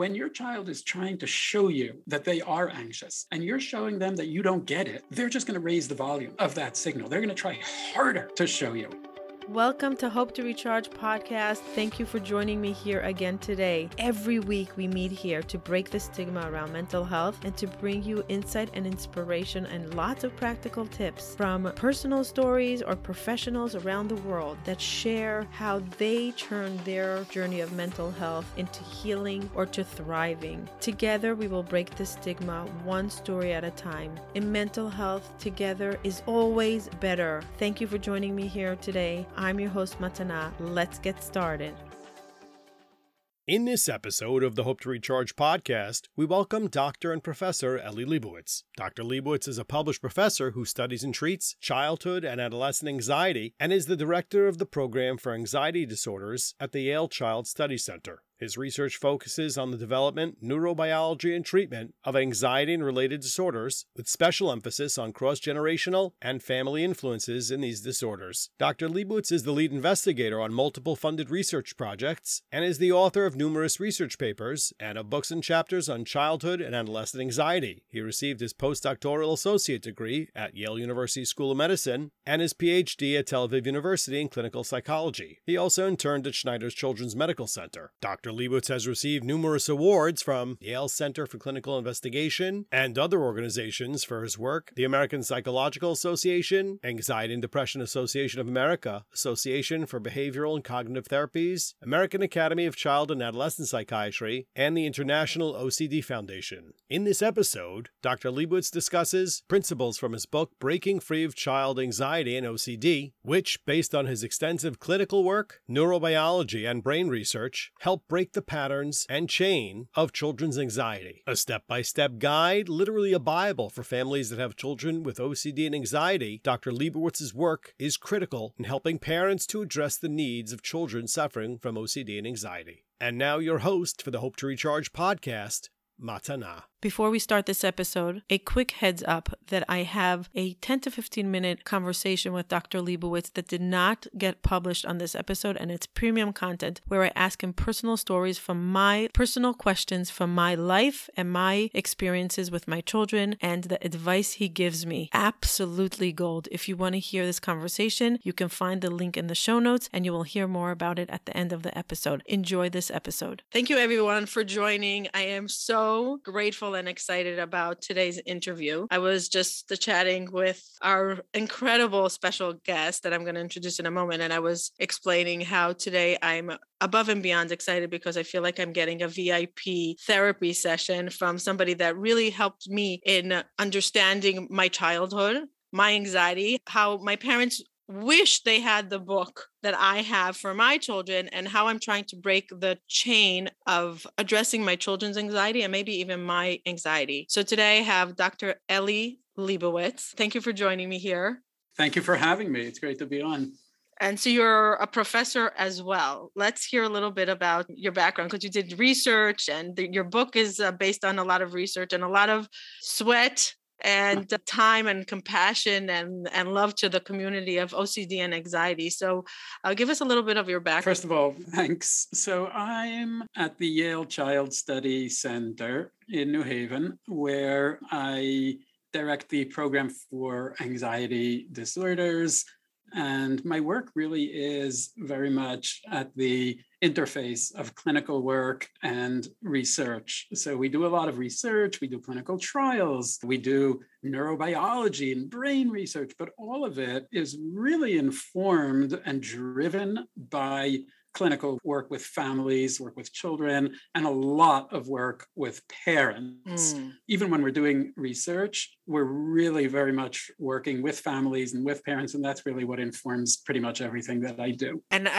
When your child is trying to show you that they are anxious and you're showing them that you don't get it, they're just going to raise the volume of that signal. They're going to try harder to show you. Welcome to Hope to Recharge podcast. Thank you for joining me here again today. Every week we meet here to break the stigma around mental health and to bring you insight and inspiration and lots of practical tips from personal stories or professionals around the world that share how they turn their journey of mental health into healing or to thriving. Together we will break the stigma one story at a time. In mental health, together is always better. Thank you for joining me here today. I'm your host, Matana. Let's get started. In this episode of the Hope to Recharge podcast, we welcome Dr. and Professor Eli Lebowitz. Dr. Lebowitz is a published professor who studies and treats childhood and adolescent anxiety and is the director of the Program for Anxiety Disorders at the Yale Child Study Center. His research focuses on the development, neurobiology, and treatment of anxiety and related disorders, with special emphasis on cross-generational and family influences in these disorders. Dr. Lebowitz is the lead investigator on multiple funded research projects and is the author of numerous research papers and of books and chapters on childhood and adolescent anxiety. He received his postdoctoral associate degree at Yale University School of Medicine and his PhD at Tel Aviv University in clinical psychology. He also interned at Schneider's Children's Medical Center. Dr. Lebowitz has received numerous awards from the Yale Center for Clinical Investigation and other organizations for his work: the American Psychological Association, Anxiety and Depression Association of America, Association for Behavioral and Cognitive Therapies, American Academy of Child and Adolescent Psychiatry, and the International OCD Foundation. In this episode, Dr. Lebowitz discusses principles from his book, Breaking Free of Child Anxiety and OCD, which, based on his extensive clinical work, neurobiology, and brain research, help break the patterns and chain of children's anxiety. A step-by-step guide, literally a Bible for families that have children with OCD and anxiety, Dr. Lebowitz's work is critical in helping parents to address the needs of children suffering from OCD and anxiety. And now your host for the Hope to Recharge podcast, Matana. Before we start this episode, a quick heads up that I have a 10 to 15 minute conversation with Dr. Lebowitz that did not get published on this episode, and it's premium content where I ask him personal stories from my personal questions from my life and my experiences with my children, and the advice he gives me. Absolutely gold. If you want to hear this conversation, you can find the link in the show notes and you will hear more about it at the end of the episode. Enjoy this episode. Thank you everyone for joining. I am so grateful and excited about today's interview. I was just chatting with our incredible special guest that I'm going to introduce in a moment, and I was explaining how today I'm above and beyond excited because I feel like I'm getting a VIP therapy session from somebody that really helped me in understanding my childhood, my anxiety, how my parents wish they had the book that I have for my children, and how I'm trying to break the chain of addressing my children's anxiety and maybe even my anxiety. So today I have Dr. Eli Lebowitz. Thank you for joining me here. Thank you for having me. It's great to be on. And so you're a professor as well. Let's hear a little bit about your background, because you did research and your book is based on a lot of research and a lot of sweat and time and compassion and love to the community of OCD and anxiety. So give us a little bit of your background. First of all, thanks. So I'm at the Yale Child Study Center in New Haven, where I direct the Program for Anxiety Disorders. And my work really is very much at the interface of clinical work and research. So we do a lot of research, we do clinical trials, we do neurobiology and brain research, but all of it is really informed and driven by clinical work with families, work with children, and a lot of work with parents. Even when we're doing research, we're really very much working with families and with parents, and that's really what informs pretty much everything that I do. And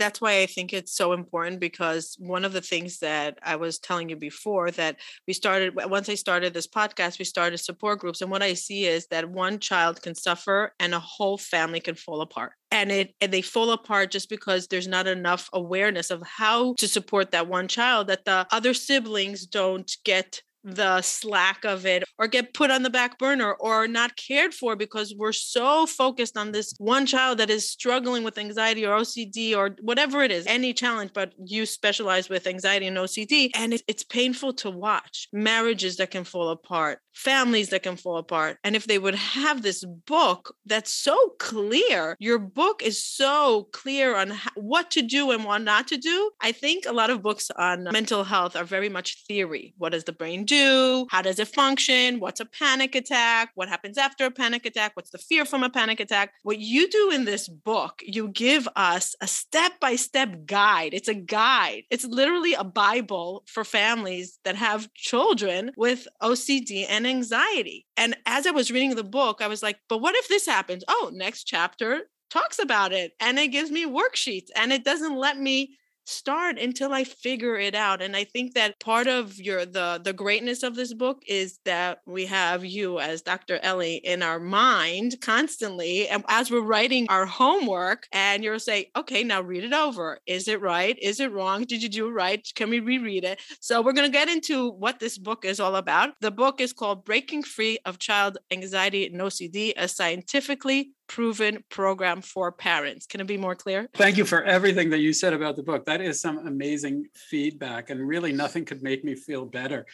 that's why I think it's so important, because one of the things that I was telling you before that we started, once I started this podcast, we started support groups, and what I see is that one child can suffer and a whole family can fall apart. And they fall apart just because there's not enough awareness of how to support that one child, that the other siblings don't get the slack of it or get put on the back burner or not cared for because we're so focused on this one child that is struggling with anxiety or OCD or whatever it is, any challenge, but you specialize with anxiety and OCD. And it's painful to watch marriages that can fall apart, families that can fall apart. And if they would have this book that's so clear, your book is so clear on what to do and what not to do. I think a lot of books on mental health are very much theory. What does the brain do? How does it function? What's a panic attack? What happens after a panic attack? What's the fear from a panic attack? What you do in this book, you give us a step-by-step guide. It's a guide. It's literally a Bible for families that have children with OCD and anxiety. And as I was reading the book, I was like, but what if this happens? Oh, next chapter talks about it. And it gives me worksheets and it doesn't let me start until I figure it out. And I think that part of the greatness of this book is that we have you as Dr. Eli in our mind constantly. And as we're writing our homework and you'll say, okay, now read it over. Is it right? Is it wrong? Did you do it right? Can we reread it? So we're going to get into what this book is all about. The book is called Breaking Free of Child Anxiety and OCD, a scientifically proven program for parents. Can it be more clear? Thank you for everything that you said about the book. That is some amazing feedback, and really nothing could make me feel better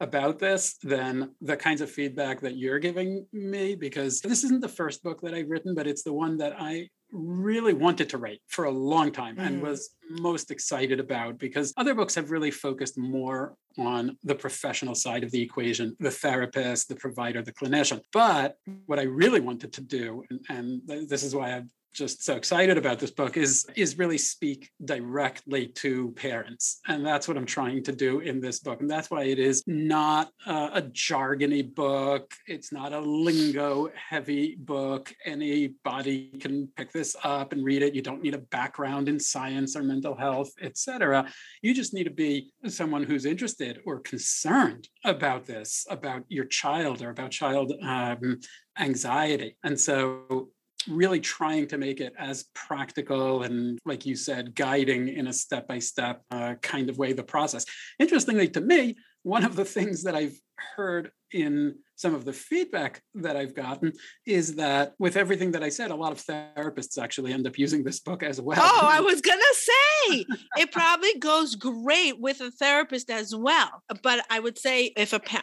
about this than the kinds of feedback that you're giving me, because this isn't the first book that I've written, but it's the one that I really wanted to write for a long time and was most excited about, because other books have really focused more on the professional side of the equation, the therapist, the provider, the clinician. But what I really wanted to do, and this is why I've just so excited about this book, is really speak directly to parents. And that's what I'm trying to do in this book. And that's why it is not a jargony book. It's not a lingo heavy book. Anybody can pick this up and read it. You don't need a background in science or mental health, etc. You just need to be someone who's interested or concerned about this, about your child or about child anxiety. And so really trying to make it as practical and, like you said, guiding in a step-by-step kind of way the process. Interestingly to me, one of the things that I've heard in some of the feedback that I've gotten is that with everything that I said, a lot of therapists actually end up using this book as well. Oh, I was going to say, it probably goes great with a therapist as well. But I would say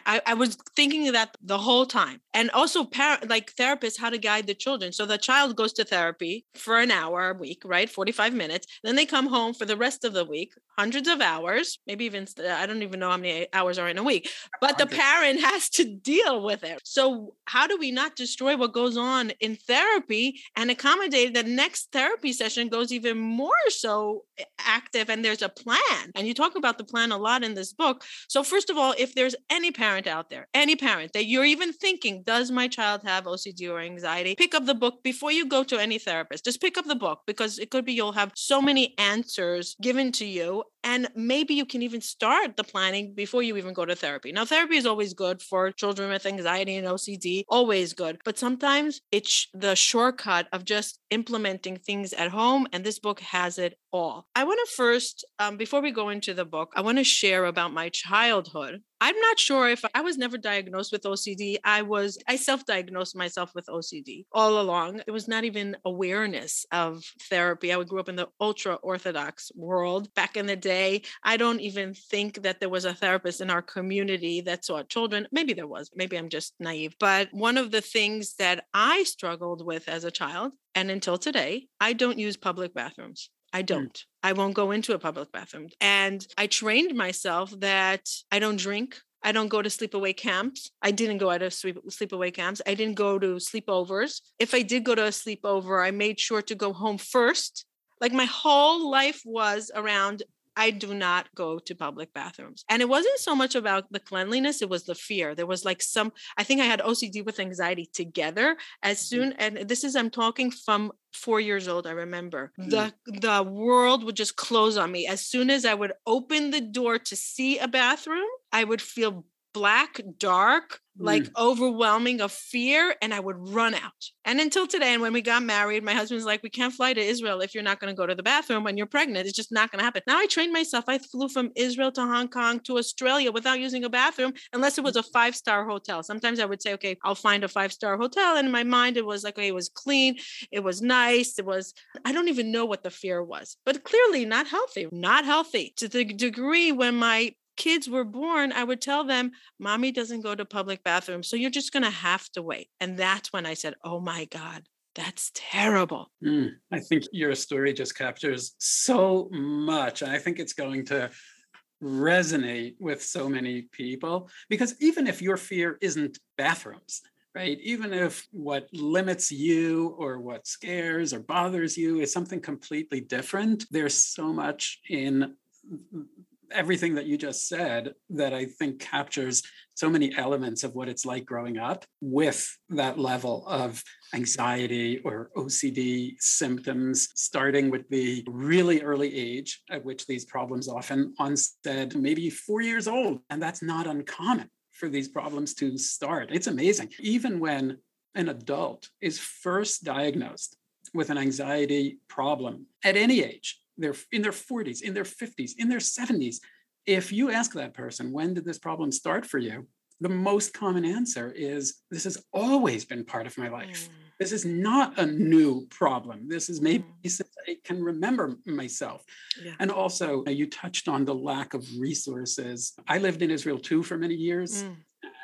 I was thinking of that the whole time. And also like therapists, how to guide the children. So the child goes to therapy for an hour a week, right? 45 minutes. Then they come home for the rest of the week, hundreds of hours, maybe even, I don't even know how many hours are in a week, but the parent has to deal with it. So how do we not destroy what goes on in therapy and accommodate the next therapy session goes even more so active and there's a plan? And you talk about the plan a lot in this book. So first of all, if there's any parent out there, any parent that you're even thinking, does my child have OCD or anxiety? Pick up the book before you go to any therapist. Just pick up the book, because it could be you'll have so many answers given to you. And maybe you can even start the planning before you even go to therapy. Now, therapy is always good for children with anxiety and OCD, always good. But sometimes it's the shortcut of just implementing things at home. And this book has it all. I want to first, before we go into the book, I want to share about my childhood. I'm not sure if I was never diagnosed with OCD. I self-diagnosed myself with OCD all along. It was not even awareness of therapy. I grew up in the ultra-Orthodox world back in the day. I don't even think that there was a therapist in our community that saw children. Maybe there was. Maybe I'm just naive. But one of the things that I struggled with as a child, and until today, I don't use public bathrooms. I don't. I won't go into a public bathroom. And I trained myself that I don't drink. I don't go to sleepaway camps. I didn't go out of sleepaway camps. I didn't go to sleepovers. If I did go to a sleepover, I made sure to go home first. Like my whole life was around, I do not go to public bathrooms. And it wasn't so much about the cleanliness. It was the fear. There was like I think I had OCD with anxiety together and this is, I'm talking from 4 years old. I remember the world would just close on me. As soon as I would open the door to see a bathroom, I would feel black, dark, like overwhelming of fear, and I would run out. And until today, and when we got married, my husband's like, we can't fly to Israel if you're not going to go to the bathroom when you're pregnant. It's just not going to happen. Now I trained myself. I flew from Israel to Hong Kong to Australia without using a bathroom, unless it was a 5-star hotel. Sometimes I would say, okay, I'll find a 5-star hotel. And in my mind, it was like, okay, it was clean. It was nice. It was, I don't even know what the fear was, but clearly not healthy, not healthy to the degree when my kids were born, I would tell them, mommy doesn't go to public bathrooms, so you're just going to have to wait. And that's when I said, oh my God, that's terrible. I think your story just captures so much. And I think it's going to resonate with so many people, because even if your fear isn't bathrooms, right? Even if what limits you or what scares or bothers you is something completely different, there's so much in everything that you just said that I think captures so many elements of what it's like growing up with that level of anxiety or OCD symptoms, starting with the really early age at which these problems often onset, maybe 4 years old. And that's not uncommon for these problems to start. It's amazing. Even when an adult is first diagnosed with an anxiety problem at any age, they're in their 40s, in their 50s, in their 70s. If you ask that person, when did this problem start for you? The most common answer is, this has always been part of my life. This is not a new problem. This is maybe since I can remember myself. Yeah. And also, you touched on the lack of resources. I lived in Israel too for many years.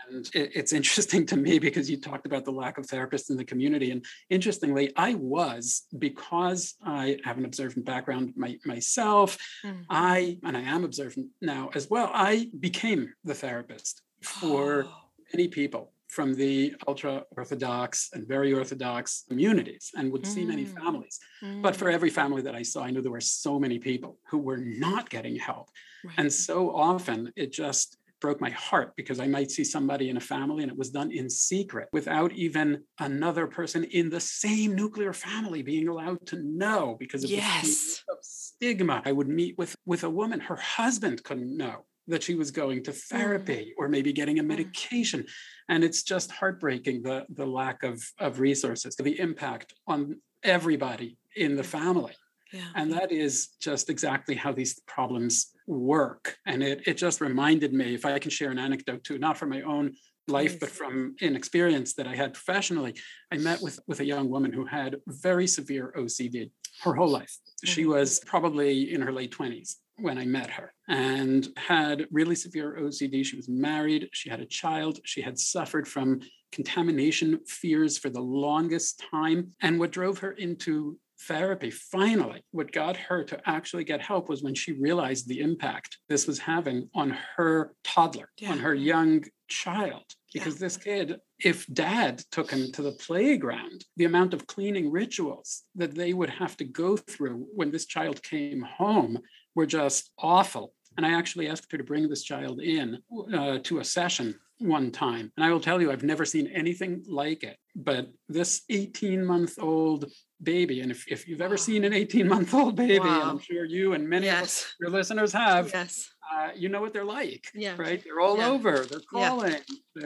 And it's interesting to me because you talked about the lack of therapists in the community. And interestingly, I was, because I have an observant background myself, and I am observant now as well, I became the therapist for many people from the ultra-Orthodox and very Orthodox communities, and would see many families. But for every family that I saw, I knew there were so many people who were not getting help. And so often it just broke my heart, because I might see somebody in a family and it was done in secret without even another person in the same nuclear family being allowed to know because of the stigma. I would meet with a woman, her husband couldn't know that she was going to therapy or maybe getting a medication. And it's just heartbreaking, the lack of resources, the impact on everybody in the family. Yeah. And that is just exactly how these problems work. And it just reminded me, if I can share an anecdote too, not from my own life, but from an experience that I had professionally. I met with a young woman who had very severe OCD her whole life. She was probably in her late 20s when I met her, and had really severe OCD. She was married. She had a child. She had suffered from contamination fears for the longest time. And what drove her into therapy, finally, what got her to actually get help was when she realized the impact this was having on her toddler, on her young child. Because this kid, if dad took him to the playground, the amount of cleaning rituals that they would have to go through when this child came home were just awful. And I actually asked her to bring this child in to a session one time. And I will tell you, I've never seen anything like it. But this 18-month-old baby, and if you've ever seen an 18-month-old baby, and I'm sure you and many of your listeners have, you know what they're like, right? They're all over, they're calling,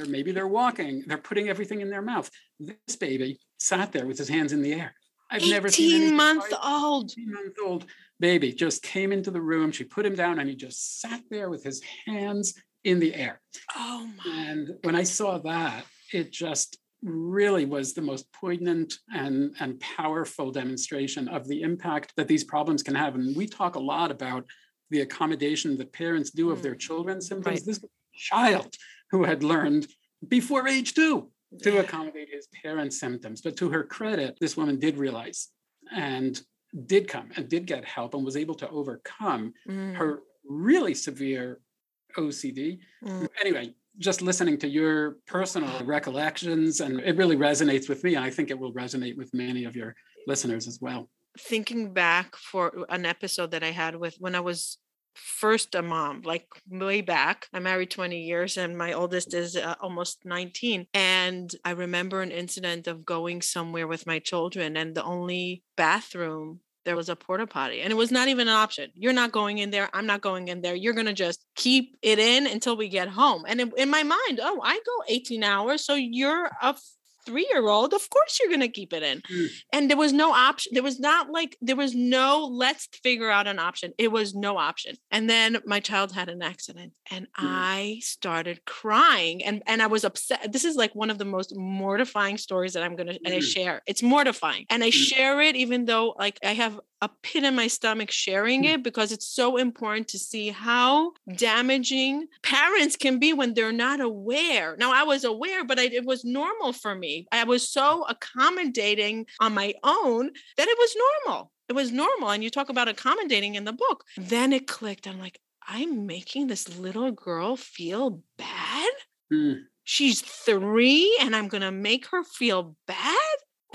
maybe they're walking, they're putting everything in their mouth. This baby sat there with his hands in the air. I've never seen 18-month-old baby just came into the room. She put him down and he just sat there with his hands in the air. Oh my! And when I saw that, it just really was the most poignant and powerful demonstration of the impact that these problems can have. And we talk a lot about the accommodation that parents do of their children. Sometimes this child who had learned before age two to accommodate his parents' symptoms. But to her credit, this woman did realize and did come and did get help and was able to overcome her really severe OCD. Anyway, just listening to your personal recollections, and it really resonates with me. I think it will resonate with many of your listeners as well. Thinking back for an episode that I had with when I was first a mom, like way back, I married 20 years and my oldest is almost 19. And I remember an incident of going somewhere with my children, and the only bathroom there was a porta potty, and it was not even an option. You're not going in there. I'm not going in there. You're going to just keep it in until we get home. And in my mind, oh, I go 18 hours. So you're a three-year-old. Of course you're going to keep it in. Mm. And there was no option. There was no, let's figure out an option. It was no option. And then my child had an accident and I started crying and I was upset. This is like one of the most mortifying stories that I'm going to share. It's mortifying. And I share it, even though like I have a pit in my stomach sharing it, because it's so important to see how damaging parents can be when they're not aware. Now, I was aware, but it was normal for me. I was so accommodating on my own that it was normal. It was normal. And you talk about accommodating in the book. Then it clicked. I'm like, I'm making this little girl feel bad. Mm. She's 3 and I'm going to make her feel bad.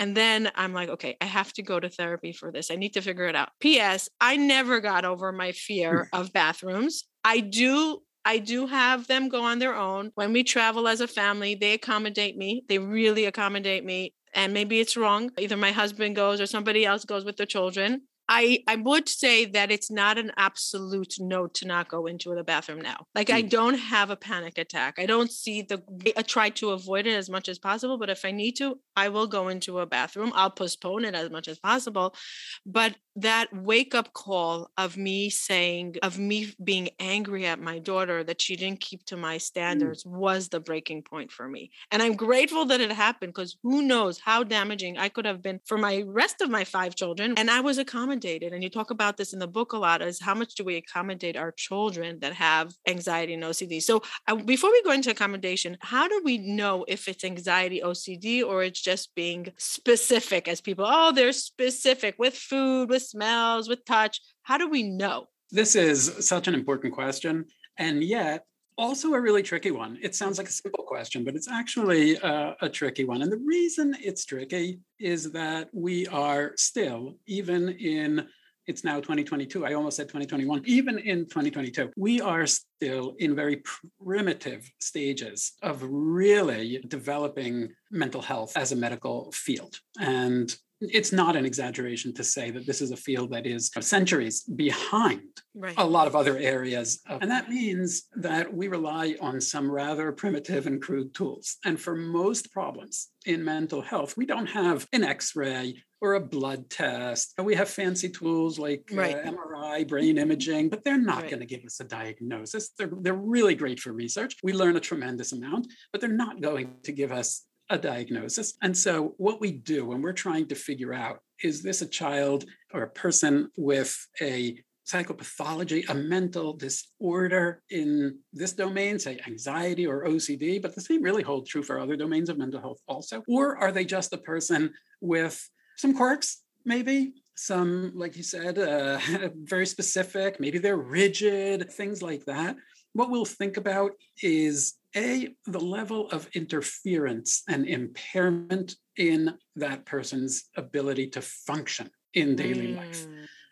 And then I'm like, okay, I have to go to therapy for this. I need to figure it out. P.S. I never got over my fear of bathrooms. I do have them go on their own. When we travel as a family, they accommodate me. They really accommodate me. And maybe it's wrong. Either my husband goes or somebody else goes with the children. I would say that it's not an absolute no to not go into the bathroom now. Like I don't have a panic attack. I don't see I try to avoid it as much as possible, but if I need to, I will go into a bathroom. I'll postpone it as much as possible. But that wake up call of me being angry at my daughter that she didn't keep to my standards was the breaking point for me. And I'm grateful that it happened, because who knows how damaging I could have been for my rest of my 5 children. And I was accommodated. And you talk about this in the book a lot, is how much do we accommodate our children that have anxiety and OCD? So before we go into accommodation, how do we know if it's anxiety, OCD, or it's just being specific as people? Oh, they're specific with food, with smells, with touch. How do we know? This is such an important question. And yet also a really tricky one. It sounds like a simple question, but it's actually a tricky one. And the reason it's tricky is that we are still, even in, it's now 2022, I almost said 2021, even in 2022, we are still in very primitive stages of really developing mental health as a medical field. And it's not an exaggeration to say that this is a field that is centuries behind a lot of other areas. And that means that we rely on some rather primitive and crude tools. And for most problems in mental health, we don't have an X-ray or a blood test. And we have fancy tools like MRI, brain imaging, but they're not going to give us a diagnosis. They're really great for research. We learn a tremendous amount, but they're not going to give us a diagnosis. And so what we do when we're trying to figure out, is this a child or a person with a psychopathology, a mental disorder in this domain, say anxiety or OCD, but the same really holds true for other domains of mental health also, or are they just a person with some quirks, maybe? Some, like you said, very specific, maybe they're rigid, things like that. What we'll think about is the level of interference and impairment in that person's ability to function in daily life.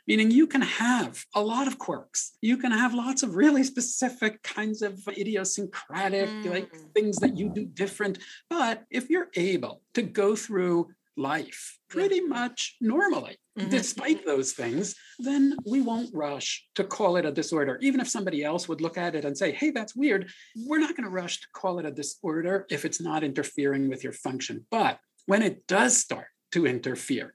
Meaning you can have a lot of quirks. You can have lots of really specific kinds of idiosyncratic, like things that you do different. But if you're able to go through life pretty much normally, despite those things, then we won't rush to call it a disorder. Even if somebody else would look at it and say, hey, that's weird, we're not going to rush to call it a disorder if it's not interfering with your function. But when it does start to interfere,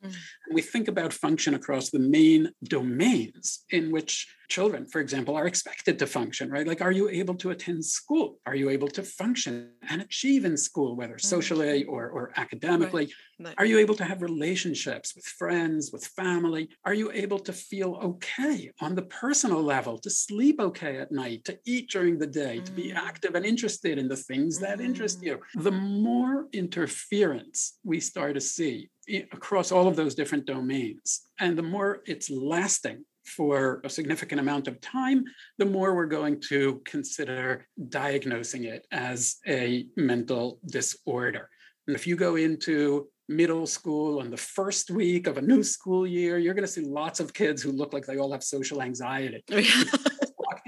we think about function across the main domains in which children, for example, are expected to function, right? Like, are you able to attend school? Are you able to function and achieve in school, whether socially or academically? Right. Are you able to have relationships with friends, with family? Are you able to feel okay on the personal level, to sleep okay at night, to eat during the day, to be active and interested in the things that interest you? The more interference we start to see across all of those different domains, and the more it's lasting for a significant amount of time, the more we're going to consider diagnosing it as a mental disorder. And if you go into middle school on the first week of a new school year, you're going to see lots of kids who look like they all have social anxiety.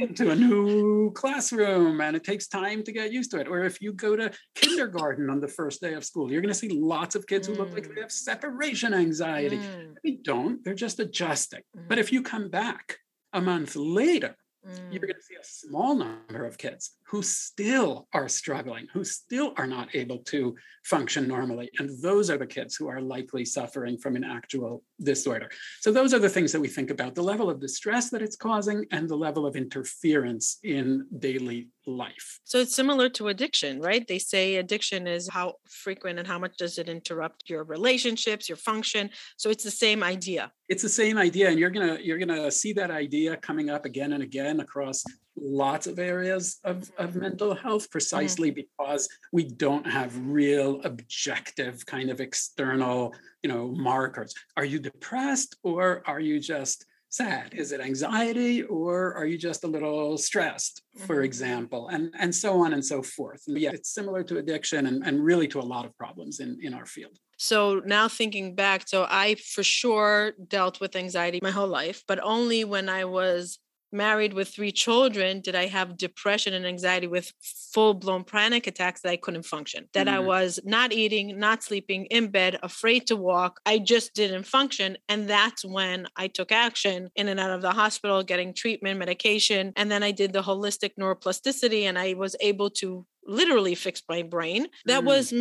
into a new classroom and it takes time to get used to it. Or if you go to kindergarten on the first day of school, you're going to see lots of kids who look like they have separation anxiety. They don't, they're just adjusting. But if you come back a month later, you're going to see a small number of kids who still are struggling, who still are not able to function normally. And those are the kids who are likely suffering from an actual disorder. So those are the things that we think about, the level of distress that it's causing and the level of interference in daily life. So it's similar to addiction, right? They say addiction is how frequent and how much does it interrupt your relationships, your function. So it's the same idea. It's the same idea. And you're gonna see that idea coming up again and again across lots of areas of mental health, precisely because we don't have real objective kind of external, markers. Are you depressed or are you just sad? Is it anxiety or are you just a little stressed, for example, and so on and so forth. And yeah, it's similar to addiction and really to a lot of problems in our field. So now thinking back, so I for sure dealt with anxiety my whole life, but only when I was married with 3 children did I have depression and anxiety with full-blown panic attacks that I couldn't function, that I was not eating, not sleeping, in bed, afraid to walk. I just didn't function. And that's when I took action in and out of the hospital, getting treatment, medication. And then I did the holistic neuroplasticity and I was able to literally fix my brain that was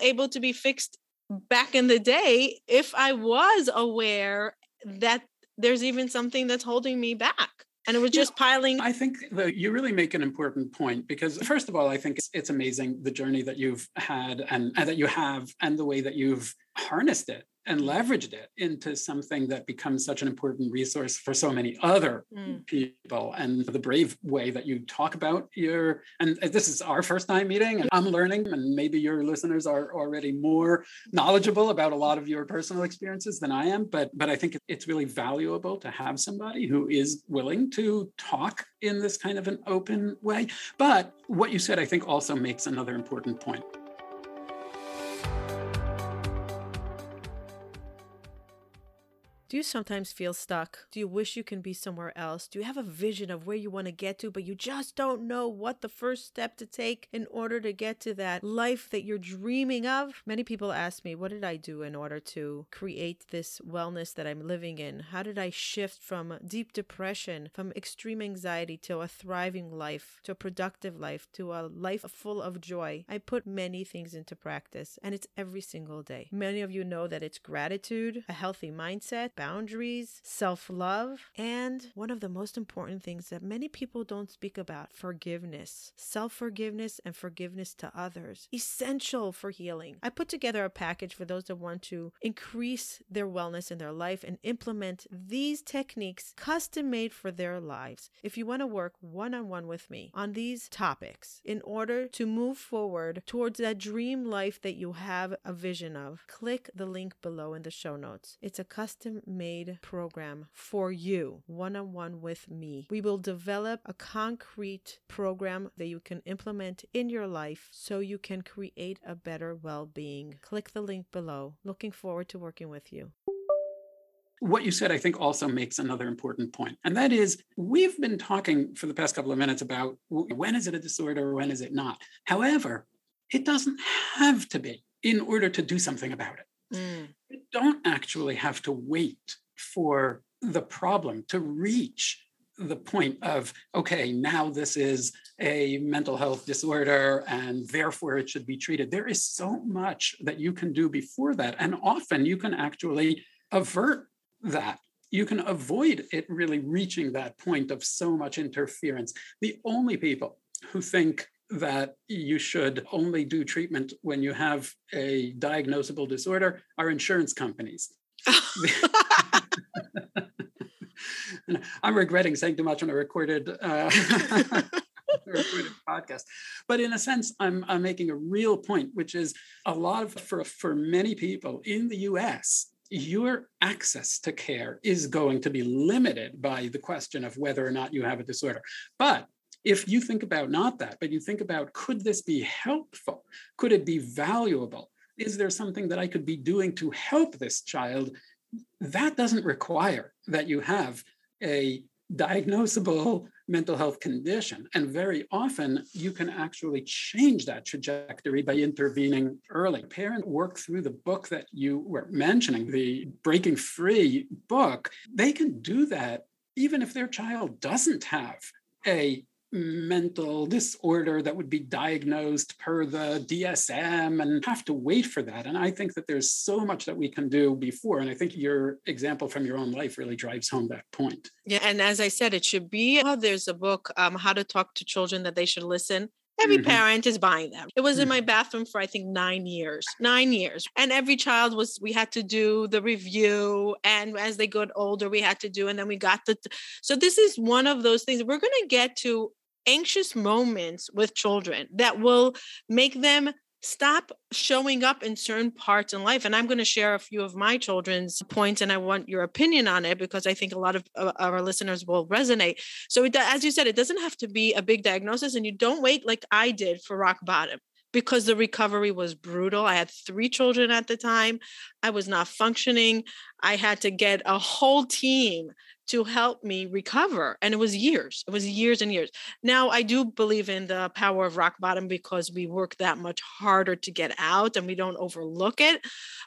able to be fixed back in the day if I was aware that there's even something that's holding me back. And it was just piling. I think that you really make an important point because first of all, I think it's amazing the journey that you've had and that you have and the way that you've harnessed it and leveraged it into something that becomes such an important resource for so many other people, and the brave way that you talk about your, and this is our first time meeting and I'm learning, and maybe your listeners are already more knowledgeable about a lot of your personal experiences than I am, but I think it's really valuable to have somebody who is willing to talk in this kind of an open way. But what you said, I think also makes another important point. Do you sometimes feel stuck? Do you wish you can be somewhere else? Do you have a vision of where you want to get to, but you just don't know what the first step to take in order to get to that life that you're dreaming of? Many people ask me, what did I do in order to create this wellness that I'm living in? How did I shift from deep depression, from extreme anxiety to a thriving life, to a productive life, to a life full of joy? I put many things into practice, and it's every single day. Many of you know that it's gratitude, a healthy mindset, boundaries, self-love, and one of the most important things that many people don't speak about, forgiveness, self-forgiveness and forgiveness to others, essential for healing. I put together a package for those that want to increase their wellness in their life and implement these techniques custom made for their lives. If you want to work one-on-one with me on these topics in order to move forward towards that dream life that you have a vision of, click the link below in the show notes. It's a custom made program for you, one-on-one with me. We will develop a concrete program that you can implement in your life so you can create a better well-being. Click the link below. Looking forward to working with you. What you said, I think, also makes another important point. And that is, we've been talking for the past couple of minutes about when is it a disorder or when is it not? However, it doesn't have to be in order to do something about it. You don't actually have to wait for the problem to reach the point of, okay, now this is a mental health disorder and therefore it should be treated. There is so much that you can do before that. And often you can actually avert that. You can avoid it really reaching that point of so much interference. The only people who think that you should only do treatment when you have a diagnosable disorder are insurance companies. And I'm regretting saying too much on a recorded podcast. But in a sense, I'm making a real point, which is a lot of, for many people in the US, your access to care is going to be limited by the question of whether or not you have a disorder. But if you think about not that, but you think about, could this be helpful? Could it be valuable? Is there something that I could be doing to help this child? That doesn't require that you have a diagnosable mental health condition. And very often you can actually change that trajectory by intervening early. Parent work through the book that you were mentioning, the Breaking Free book, they can do that even if their child doesn't have a mental disorder that would be diagnosed per the DSM and have to wait for that. And I think that there's so much that we can do before. And I think your example from your own life really drives home that point. Yeah. And as I said, it should be, there's a book, How to Talk to Children, that they should listen. Every parent is buying them. It was in my bathroom for, I think, 9 years. And every child was, we had to do the review. And as they got older, we had to do, and then we got the, so this is one of those things. We're going to get to anxious moments with children that will make them stop showing up in certain parts in life. And I'm going to share a few of my children's points, and I want your opinion on it because I think a lot of our listeners will resonate. So as you said, it doesn't have to be a big diagnosis, and you don't wait like I did for rock bottom, because the recovery was brutal. I had 3 children at the time. I was not functioning. I had to get a whole team to help me recover. And it was years. It was years and years. Now, I do believe in the power of rock bottom because we work that much harder to get out and we don't overlook it.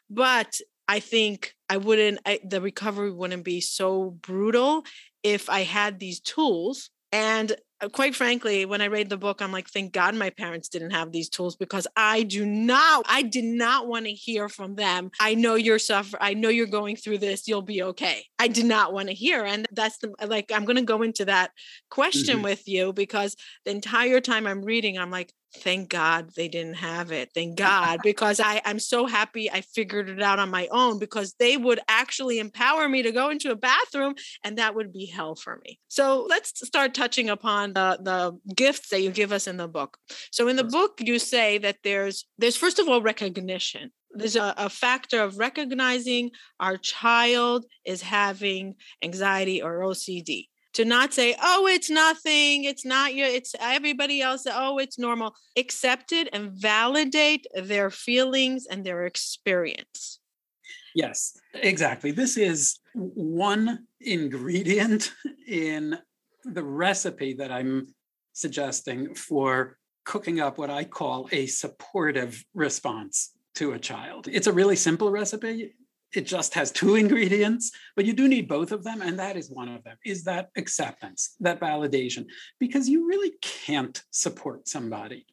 But I think the recovery wouldn't be so brutal if I had these tools. And quite frankly, when I read the book, I'm like, thank God my parents didn't have these tools, because I did not want to hear from them, I know you're suffering, I know you're going through this, you'll be okay. I did not want to hear. And that's I'm going to go into that question with you, because the entire time I'm reading, I'm like, thank God they didn't have it. Thank God, because I'm so happy I figured it out on my own, because they would actually empower me to go into a bathroom, and that would be hell for me. So let's start touching upon the gifts that you give us in the book. So in the book, you say that there's first of all, recognition. There's a factor of recognizing our child is having anxiety or OCD. To not say, oh, it's nothing, it's not your, it's everybody else, oh, it's normal. Accept it and validate their feelings and their experience. Yes, exactly. This is one ingredient in the recipe that I'm suggesting for cooking up what I call a supportive response to a child. It's a really simple recipe. It just has 2 ingredients, but you do need both of them. And that is one of them, is that acceptance, that validation, because you really can't support somebody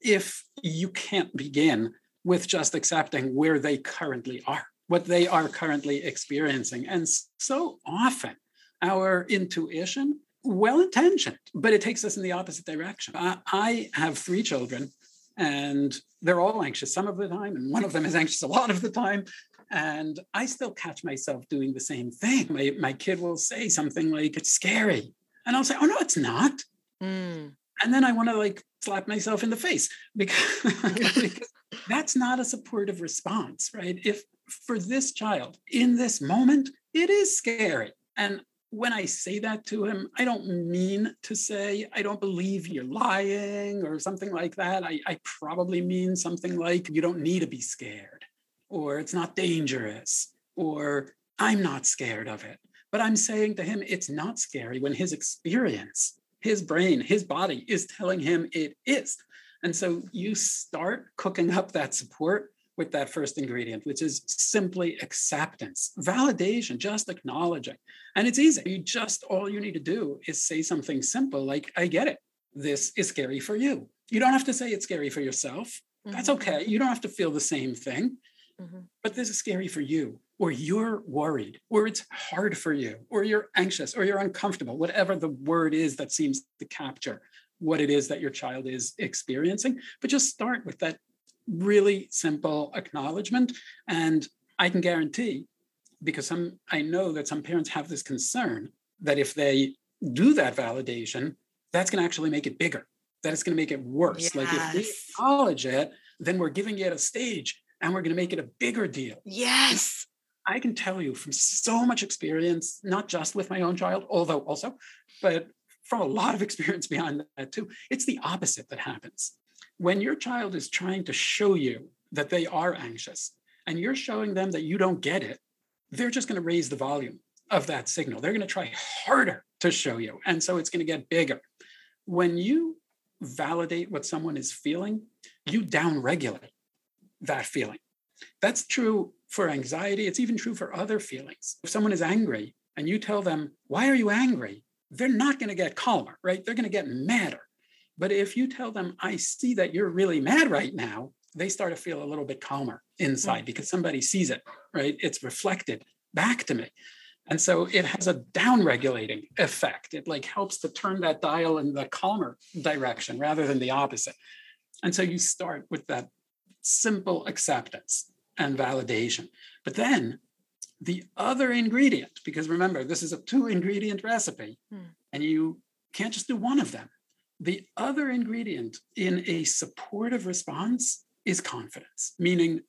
if you can't begin with just accepting where they currently are, what they are currently experiencing. And so often our intuition, well-intentioned, but it takes us in the opposite direction. I have 3 children, and they're all anxious some of the time, and one of them is anxious a lot of the time. And I still catch myself doing the same thing. My kid will say something like, it's scary. And I'll say, oh, no, it's not. Mm. And then I want to slap myself in the face because that's not a supportive response, right? If for this child in this moment, it is scary. And when I say that to him, I don't mean to say, I don't believe you're lying or something like that. I probably mean something like, you don't need to be scared, or it's not dangerous, or I'm not scared of it. But I'm saying to him, it's not scary when his experience, his brain, his body is telling him it is. And so you start cooking up that support with that first ingredient, which is simply acceptance, validation, just acknowledging. And it's easy. All you need to do is say something simple like, I get it. This is scary for you. You don't have to say it's scary for yourself. Mm-hmm. That's okay. You don't have to feel the same thing. Mm-hmm. But this is scary for you, or you're worried, or it's hard for you, or you're anxious, or you're uncomfortable, whatever the word is that seems to capture what it is that your child is experiencing. But just start with that really simple acknowledgement. And I can guarantee, because I know that some parents have this concern that if they do that validation, that's going to actually make it bigger, that it's going to make it worse. Yes. If we acknowledge it, then we're giving it a stage, and we're going to make it a bigger deal. Yes. I can tell you from so much experience, not just with my own child, although also, but from a lot of experience behind that too, it's the opposite that happens. When your child is trying to show you that they are anxious and you're showing them that you don't get it, they're just going to raise the volume of that signal. They're going to try harder to show you. And so it's going to get bigger. When you validate what someone is feeling, you downregulate that feeling. That's true for anxiety. It's even true for other feelings. If someone is angry and you tell them, why are you angry? They're not going to get calmer, right? They're going to get madder. But if you tell them, I see that you're really mad right now, they start to feel a little bit calmer inside because somebody sees it, right? It's reflected back to me. And so it has a down-regulating effect. It like helps to turn that dial in the calmer direction rather than the opposite. And so you start with that simple acceptance and validation. But then the other ingredient, because remember, this is a two-ingredient recipe, and you can't just do one of them. The other ingredient in a supportive response is confidence, meaning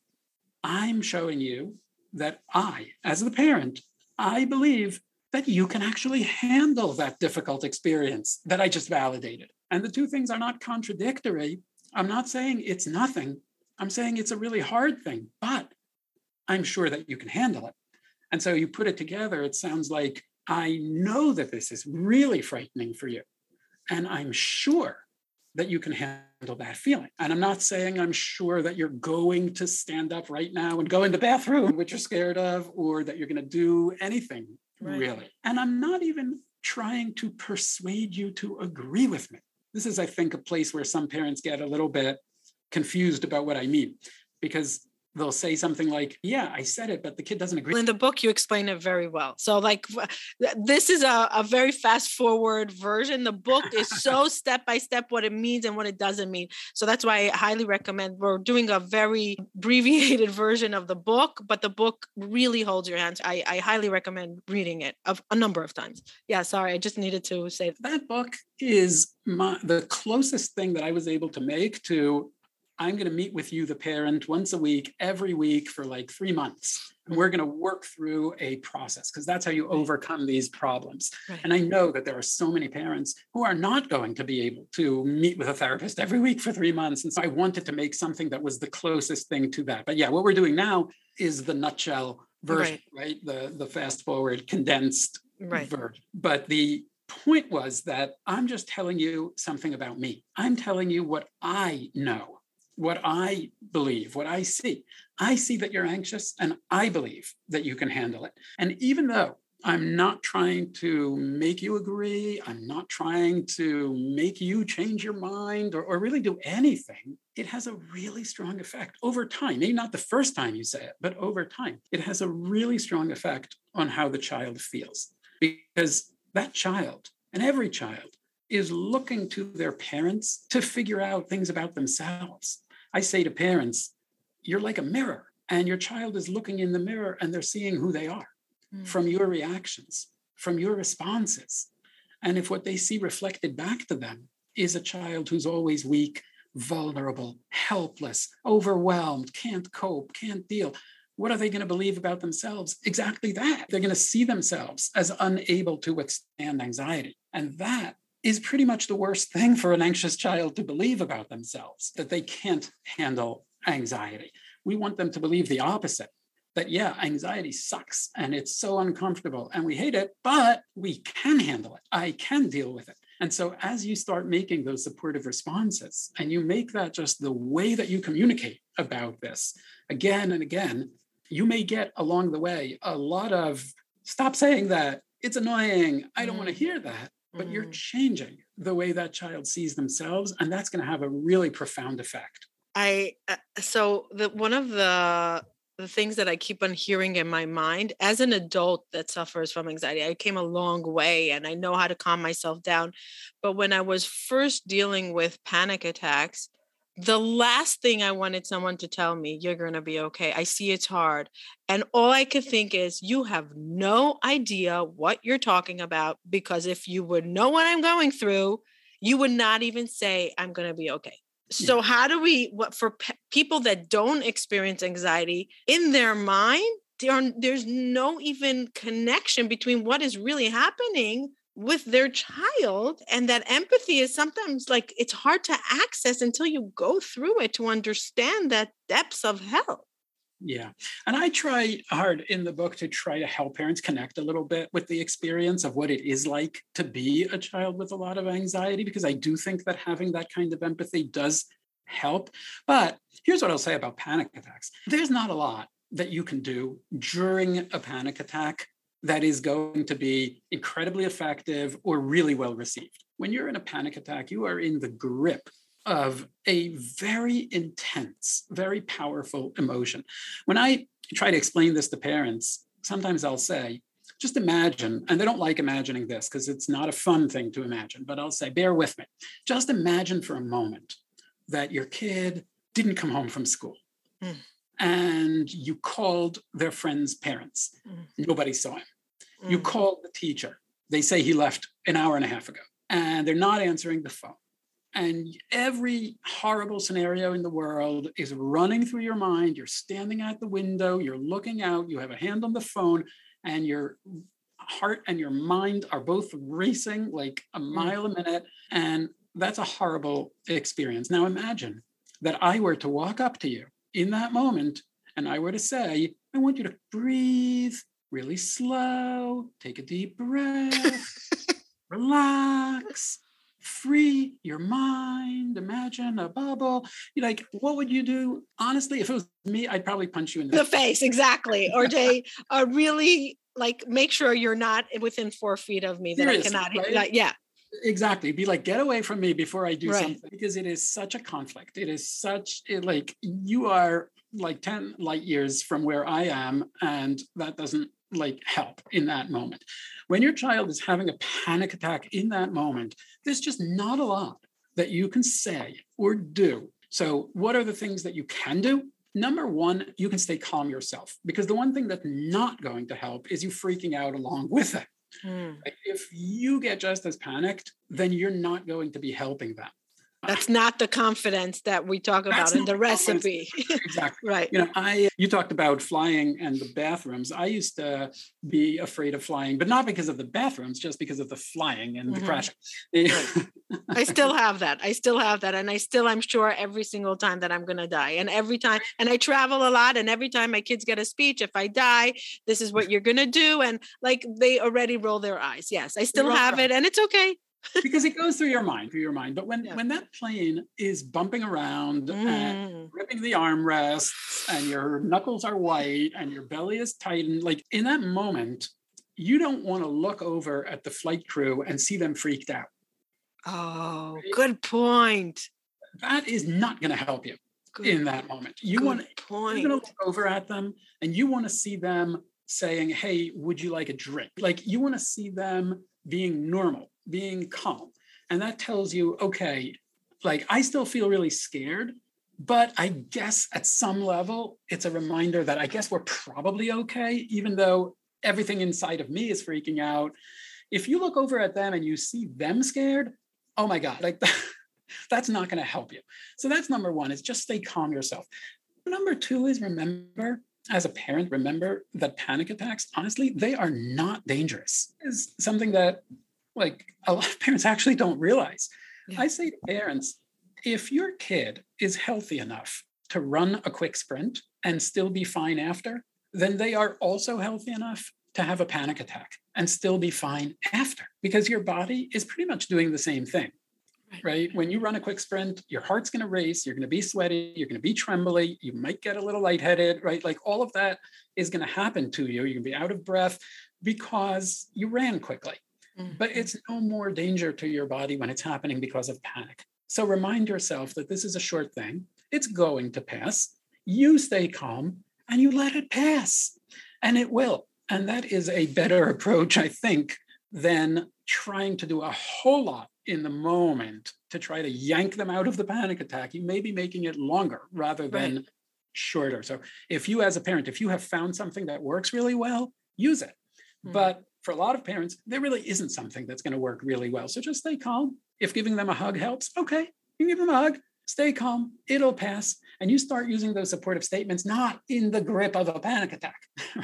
I'm showing you that I, as the parent, I believe that you can actually handle that difficult experience that I just validated. And the two things are not contradictory. I'm not saying it's nothing. I'm saying it's a really hard thing, but I'm sure that you can handle it. And so you put it together, it sounds like, I know that this is really frightening for you. And I'm sure that you can handle that feeling. And I'm not saying I'm sure that you're going to stand up right now and go in the bathroom, which you're scared of, or that you're going to do anything, really. And I'm not even trying to persuade you to agree with me. This is, I think, a place where some parents get a little bit confused about what I mean, because they'll say something like, yeah, I said it, but the kid doesn't agree. In the book, you explain it very well. So like, this is a very fast forward version. The book is so step-by-step what it means and what it doesn't mean. So that's why I highly recommend, we're doing a very abbreviated version of the book, but the book really holds your hands. I highly recommend reading it a number of times. Yeah, sorry, I just needed to say that. That book is the closest thing that I was able to make to, I'm going to meet with you, the parent, once a week, every week for like 3 months. And we're going to work through a process because that's how you overcome these problems. Right. And I know that there are so many parents who are not going to be able to meet with a therapist every week for 3 months. And so I wanted to make something that was the closest thing to that. But yeah, what we're doing now is the nutshell version, right? The fast forward, condensed version. But the point was that I'm just telling you something about me. I'm telling you what I know. What I believe, what I see. I see that you're anxious and I believe that you can handle it. And even though I'm not trying to make you agree, I'm not trying to make you change your mind or really do anything, it has a really strong effect over time. Maybe not the first time you say it, but over time, it has a really strong effect on how the child feels. Because that child and every child is looking to their parents to figure out things about themselves. I say to parents, you're like a mirror, and your child is looking in the mirror and they're seeing who they are from your reactions, from your responses. And if what they see reflected back to them is a child who's always weak, vulnerable, helpless, overwhelmed, can't cope, can't deal, what are they going to believe about themselves? Exactly that. They're going to see themselves as unable to withstand anxiety. And that is pretty much the worst thing for an anxious child to believe about themselves, that they can't handle anxiety. We want them to believe the opposite, that yeah, anxiety sucks and it's so uncomfortable and we hate it, but we can handle it. I can deal with it. And so as you start making those supportive responses and you make that just the way that you communicate about this again and again, you may get along the way a lot of, stop saying that, it's annoying, I don't want to hear that. But you're changing the way that child sees themselves, and that's going to have a really profound effect. One of the things that I keep on hearing in my mind as an adult that suffers from anxiety, I came a long way and I know how to calm myself down. But when I was first dealing with panic attacks, the last thing I wanted someone to tell me, you're going to be okay. I see it's hard. And all I could think is, you have no idea what you're talking about, because if you would know what I'm going through, you would not even say, I'm going to be okay. So how do we, people that don't experience anxiety in their mind, there's no even connection between what is really happening with their child, and that empathy is sometimes like it's hard to access until you go through it to understand that depths of hell. Yeah. And I try hard in the book to try to help parents connect a little bit with the experience of what it is like to be a child with a lot of anxiety, because I do think that having that kind of empathy does help. But here's what I'll say about panic attacks. There's not a lot that you can do during a panic attack that is going to be incredibly effective or really well received. When you're in a panic attack, you are in the grip of a very intense, very powerful emotion. When I try to explain this to parents, sometimes I'll say, just imagine, and they don't like imagining this because it's not a fun thing to imagine, but I'll say, bear with me. Just imagine for a moment that your kid didn't come home from school and you called their friend's parents. Nobody saw him. You called the teacher. They say he left an hour and a half ago and they're not answering the phone. And every horrible scenario in the world is running through your mind. You're standing at the window, you're looking out, you have a hand on the phone, and your heart and your mind are both racing like a mile a minute. And that's a horrible experience. Now imagine that I were to walk up to you in that moment and I were to say, I want you to breathe really slow, take a deep breath, relax. Free your mind, imagine a bubble. You're like, what would you do? Honestly, if it was me, I'd probably punch you in the face. Exactly. Or really like, make sure you're not within 4 feet of me. That seriously, I cannot, right? Yeah. Exactly. Be like, get away from me before I do something, because it is such a conflict. It is such like, you are like 10 light years from where I am. And that doesn't like help in that moment. When your child is having a panic attack in that moment, there's just not a lot that you can say or do. So what are the things that you can do? Number one, you can stay calm yourself, because the one thing that's not going to help is you freaking out along with it. Like if you get just as panicked, then you're not going to be helping them. That's not the confidence that we talk about in the recipe. Exactly. Right. You know, you talked about flying and the bathrooms. I used to be afraid of flying, but not because of the bathrooms, just because of the flying and the crashing. Right. I still have that. And I'm sure every single time that I'm going to die. And every time, and I travel a lot. And every time my kids get a speech, if I die, this is what you're going to do. And like, they already roll their eyes. Yes, I still have it. And it's okay. Because it goes through your mind. But when that plane is bumping around and gripping the armrests and your knuckles are white and your belly is tightened, like in that moment, you don't want to look over at the flight crew and see them freaked out. Oh, right? Good point. That is not going to help you in that moment. You're going to look over at them and you want to see them saying, hey, would you like a drink? Like you want to see them being normal, being calm. And that tells you, okay, like I still feel really scared, but I guess at some level, it's a reminder that I guess we're probably okay, even though everything inside of me is freaking out. If you look over at them and you see them scared, oh my God, like that's not going to help you. So that's number one, is just stay calm yourself. Number two is remember, as a parent, that panic attacks, honestly, they are not dangerous. It's something that like a lot of parents actually don't realize. Yeah. I say to parents, if your kid is healthy enough to run a quick sprint and still be fine after, then they are also healthy enough to have a panic attack and still be fine after, because your body is pretty much doing the same thing. Right? When you run a quick sprint, your heart's going to race, you're going to be sweaty, you're going to be trembly, you might get a little lightheaded, right? Like all of that is going to happen to you. You're going to be out of breath because you ran quickly. But it's no more danger to your body when it's happening because of panic. So remind yourself that this is a short thing. It's going to pass. You stay calm and you let it pass, and it will. And that is a better approach, I think, than trying to do a whole lot in the moment to try to yank them out of the panic attack. You may be making it longer rather than shorter. So if you, as a parent, if you have found something that works really well, use it. But for a lot of parents, there really isn't something that's going to work really well. So just stay calm. If giving them a hug helps, okay, you can give them a hug, stay calm, it'll pass. And you start using those supportive statements, not in the grip of a panic attack,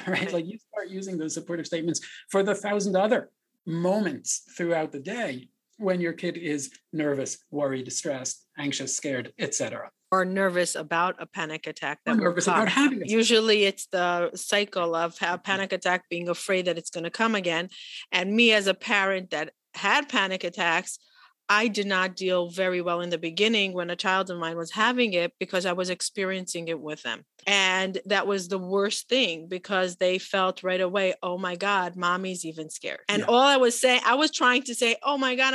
right? Like you start using those supportive statements for the 1,000 other moments throughout the day when your kid is nervous, worried, distressed, anxious, scared, etc. or nervous about a panic attack that we're about having it. Usually it's the cycle of a panic attack, being afraid that it's going to come again. And me as a parent that had panic attacks, I did not deal very well in the beginning when a child of mine was having it, because I was experiencing it with them. And that was the worst thing, because they felt right away, oh my God, mommy's even scared. And all I was saying, I was trying to say, oh my God,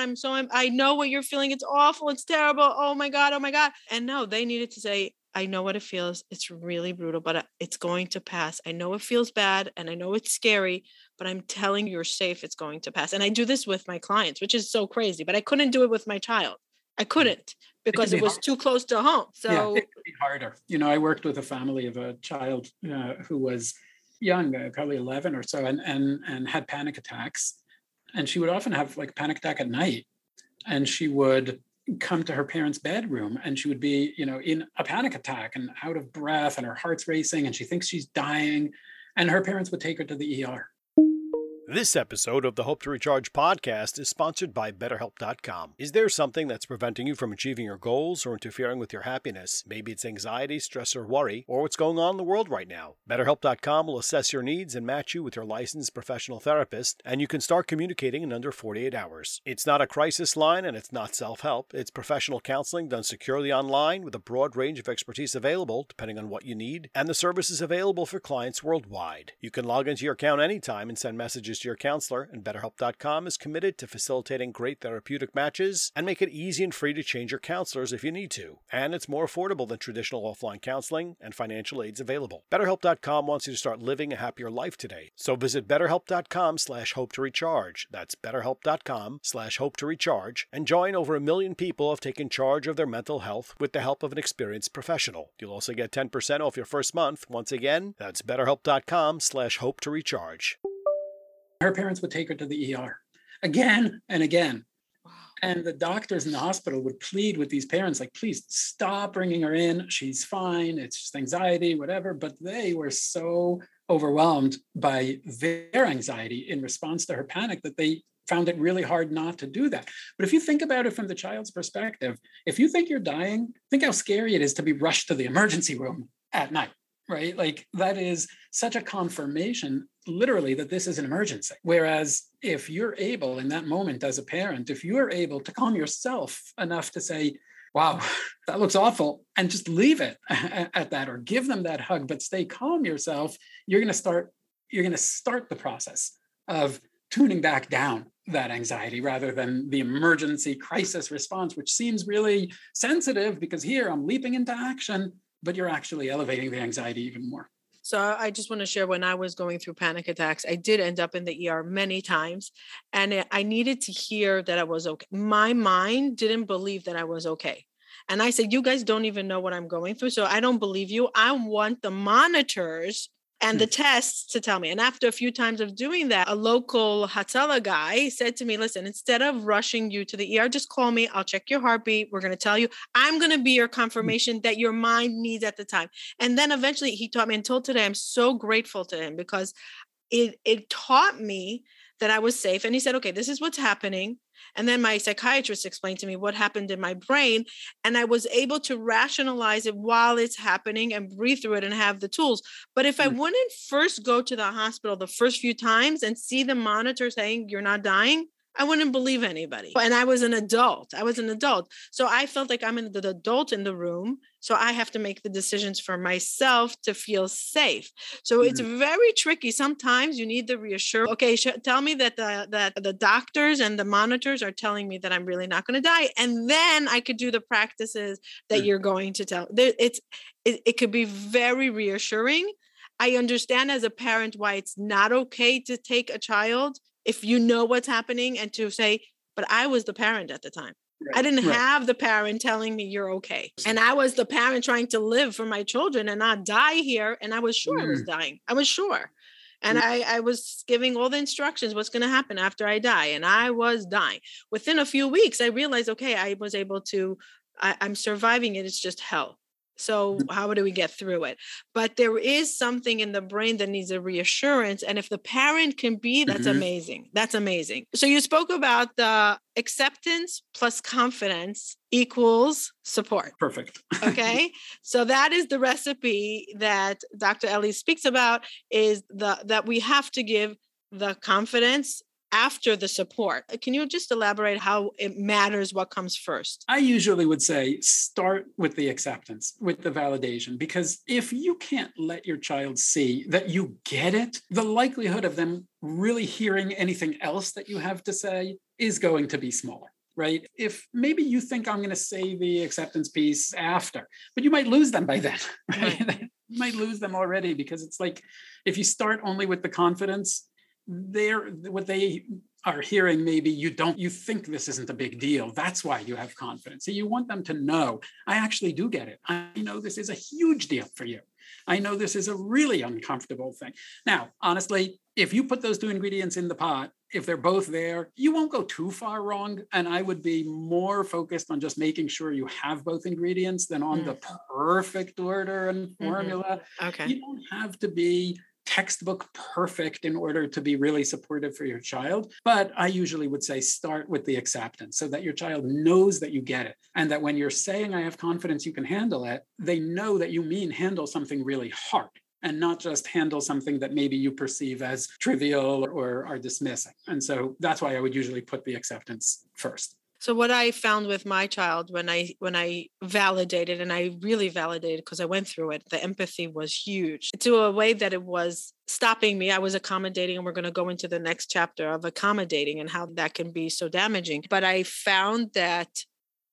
I know what you're feeling. It's awful. It's terrible. Oh my God. Oh my God. And no, they needed to say, I know what it feels. It's really brutal, but it's going to pass. I know it feels bad and I know it's scary, but I'm telling you, you're safe. It's going to pass. And I do this with my clients, which is so crazy, but I couldn't do it with my child. I couldn't, because it was too close to home. So it could be harder. You know, I worked with a family of a child who was young, probably 11 or so, and had panic attacks. And she would often have like panic attack at night, and she would come to her parents' bedroom and she would be, you know, in a panic attack and out of breath and her heart's racing and she thinks she's dying, and her parents would take her to the ER. This episode of the Hope to Recharge podcast is sponsored by BetterHelp.com. Is there something that's preventing you from achieving your goals or interfering with your happiness? Maybe it's anxiety, stress, or worry, or what's going on in the world right now. BetterHelp.com will assess your needs and match you with your licensed professional therapist, and you can start communicating in under 48 hours. It's not a crisis line and it's not self-help. It's professional counseling done securely online with a broad range of expertise available depending on what you need, and the service is available for clients worldwide. You can log into your account anytime and send messages to your counselor, and BetterHelp.com is committed to facilitating great therapeutic matches and make it easy and free to change your counselors if you need to. And it's more affordable than traditional offline counseling, and financial aid's available. BetterHelp.com wants you to start living a happier life today. So visit BetterHelp.com/Hope to Recharge. That's BetterHelp.com/Hope to Recharge, and join over 1 million people who have taken charge of their mental health with the help of an experienced professional. You'll also get 10% off your first month. Once again, that's BetterHelp.com/Hope to Recharge. Her parents would take her to the ER again and again. Wow. And the doctors in the hospital would plead with these parents, like, please stop bringing her in. She's fine. It's just anxiety, whatever. But they were so overwhelmed by their anxiety in response to her panic that they found it really hard not to do that. But if you think about it from the child's perspective, if you think you're dying, think how scary it is to be rushed to the emergency room at night. Right? Like that is such a confirmation, literally, that this is an emergency. Whereas if you're able in that moment as a parent, if you're able to calm yourself enough to say, wow, that looks awful, and just leave it at that, or give them that hug, but stay calm yourself, you're going to start the process of tuning back down that anxiety rather than the emergency crisis response, which seems really sensitive because here I'm leaping into action, but you're actually elevating the anxiety even more. So I just want to share, when I was going through panic attacks, I did end up in the ER many times, and I needed to hear that I was okay. My mind didn't believe that I was okay. And I said, you guys don't even know what I'm going through, so I don't believe you. I want the monitors and the tests to tell me. And after a few times of doing that, a local Hatzalah guy said to me, listen, instead of rushing you to the ER, just call me. I'll check your heartbeat. We're going to tell you. I'm going to be your confirmation that your mind needs at the time. And then eventually he taught me, until today, I'm so grateful to him, because it taught me that I was safe. And he said, okay, this is what's happening. And then my psychiatrist explained to me what happened in my brain, and I was able to rationalize it while it's happening and breathe through it and have the tools. But if I wouldn't first go to the hospital the first few times and see the monitor saying you're not dying, I wouldn't believe anybody. And I was an adult. So I felt like I'm the adult in the room. So I have to make the decisions for myself to feel safe. So it's very tricky. Sometimes you need the reassurance. Okay, tell me that the doctors and the monitors are telling me that I'm really not going to die. And then I could do the practices that you're going to tell. It could be very reassuring. I understand as a parent why it's not okay to take a child if you know what's happening, and to say, but I was the parent at the time. Right. I didn't have the parent telling me you're okay. And I was the parent trying to live for my children and not die here. And I was sure I was dying. I was sure. And I was giving all the instructions, what's going to happen after I die. And I was dying. Within a few weeks, I realized, okay, I was able to, I'm surviving it. It's just hell. So how do we get through it? But there is something in the brain that needs a reassurance. And if the parent can be, that's amazing. That's amazing. So you spoke about the acceptance plus confidence equals support. Perfect. Okay. So that is the recipe that Dr. Eli speaks about, is that we have to give the confidence after the support. Can you just elaborate how it matters what comes first? I usually would say start with the acceptance, with the validation, because if you can't let your child see that you get it, the likelihood of them really hearing anything else that you have to say is going to be smaller, right? If maybe you think I'm going to say the acceptance piece after, but you might lose them by then, right? You might lose them already, because it's like, if you start only with the confidence, what they are hearing, maybe you think this isn't a big deal. That's why you have confidence. So you want them to know, I actually do get it. I know this is a huge deal for you. I know this is a really uncomfortable thing. Now, honestly, if you put those two ingredients in the pot, if they're both there, you won't go too far wrong. And I would be more focused on just making sure you have both ingredients than on the perfect order and formula. Okay. You don't have to be textbook perfect in order to be really supportive for your child. But I usually would say start with the acceptance so that your child knows that you get it. And that when you're saying, I have confidence you can handle it, they know that you mean handle something really hard and not just handle something that maybe you perceive as trivial or are dismissing. And so that's why I would usually put the acceptance first. So what I found with my child when I validated, and I really validated because I went through it, the empathy was huge to a way that it was stopping me. I was accommodating, and we're going to go into the next chapter of accommodating and how that can be so damaging. But I found that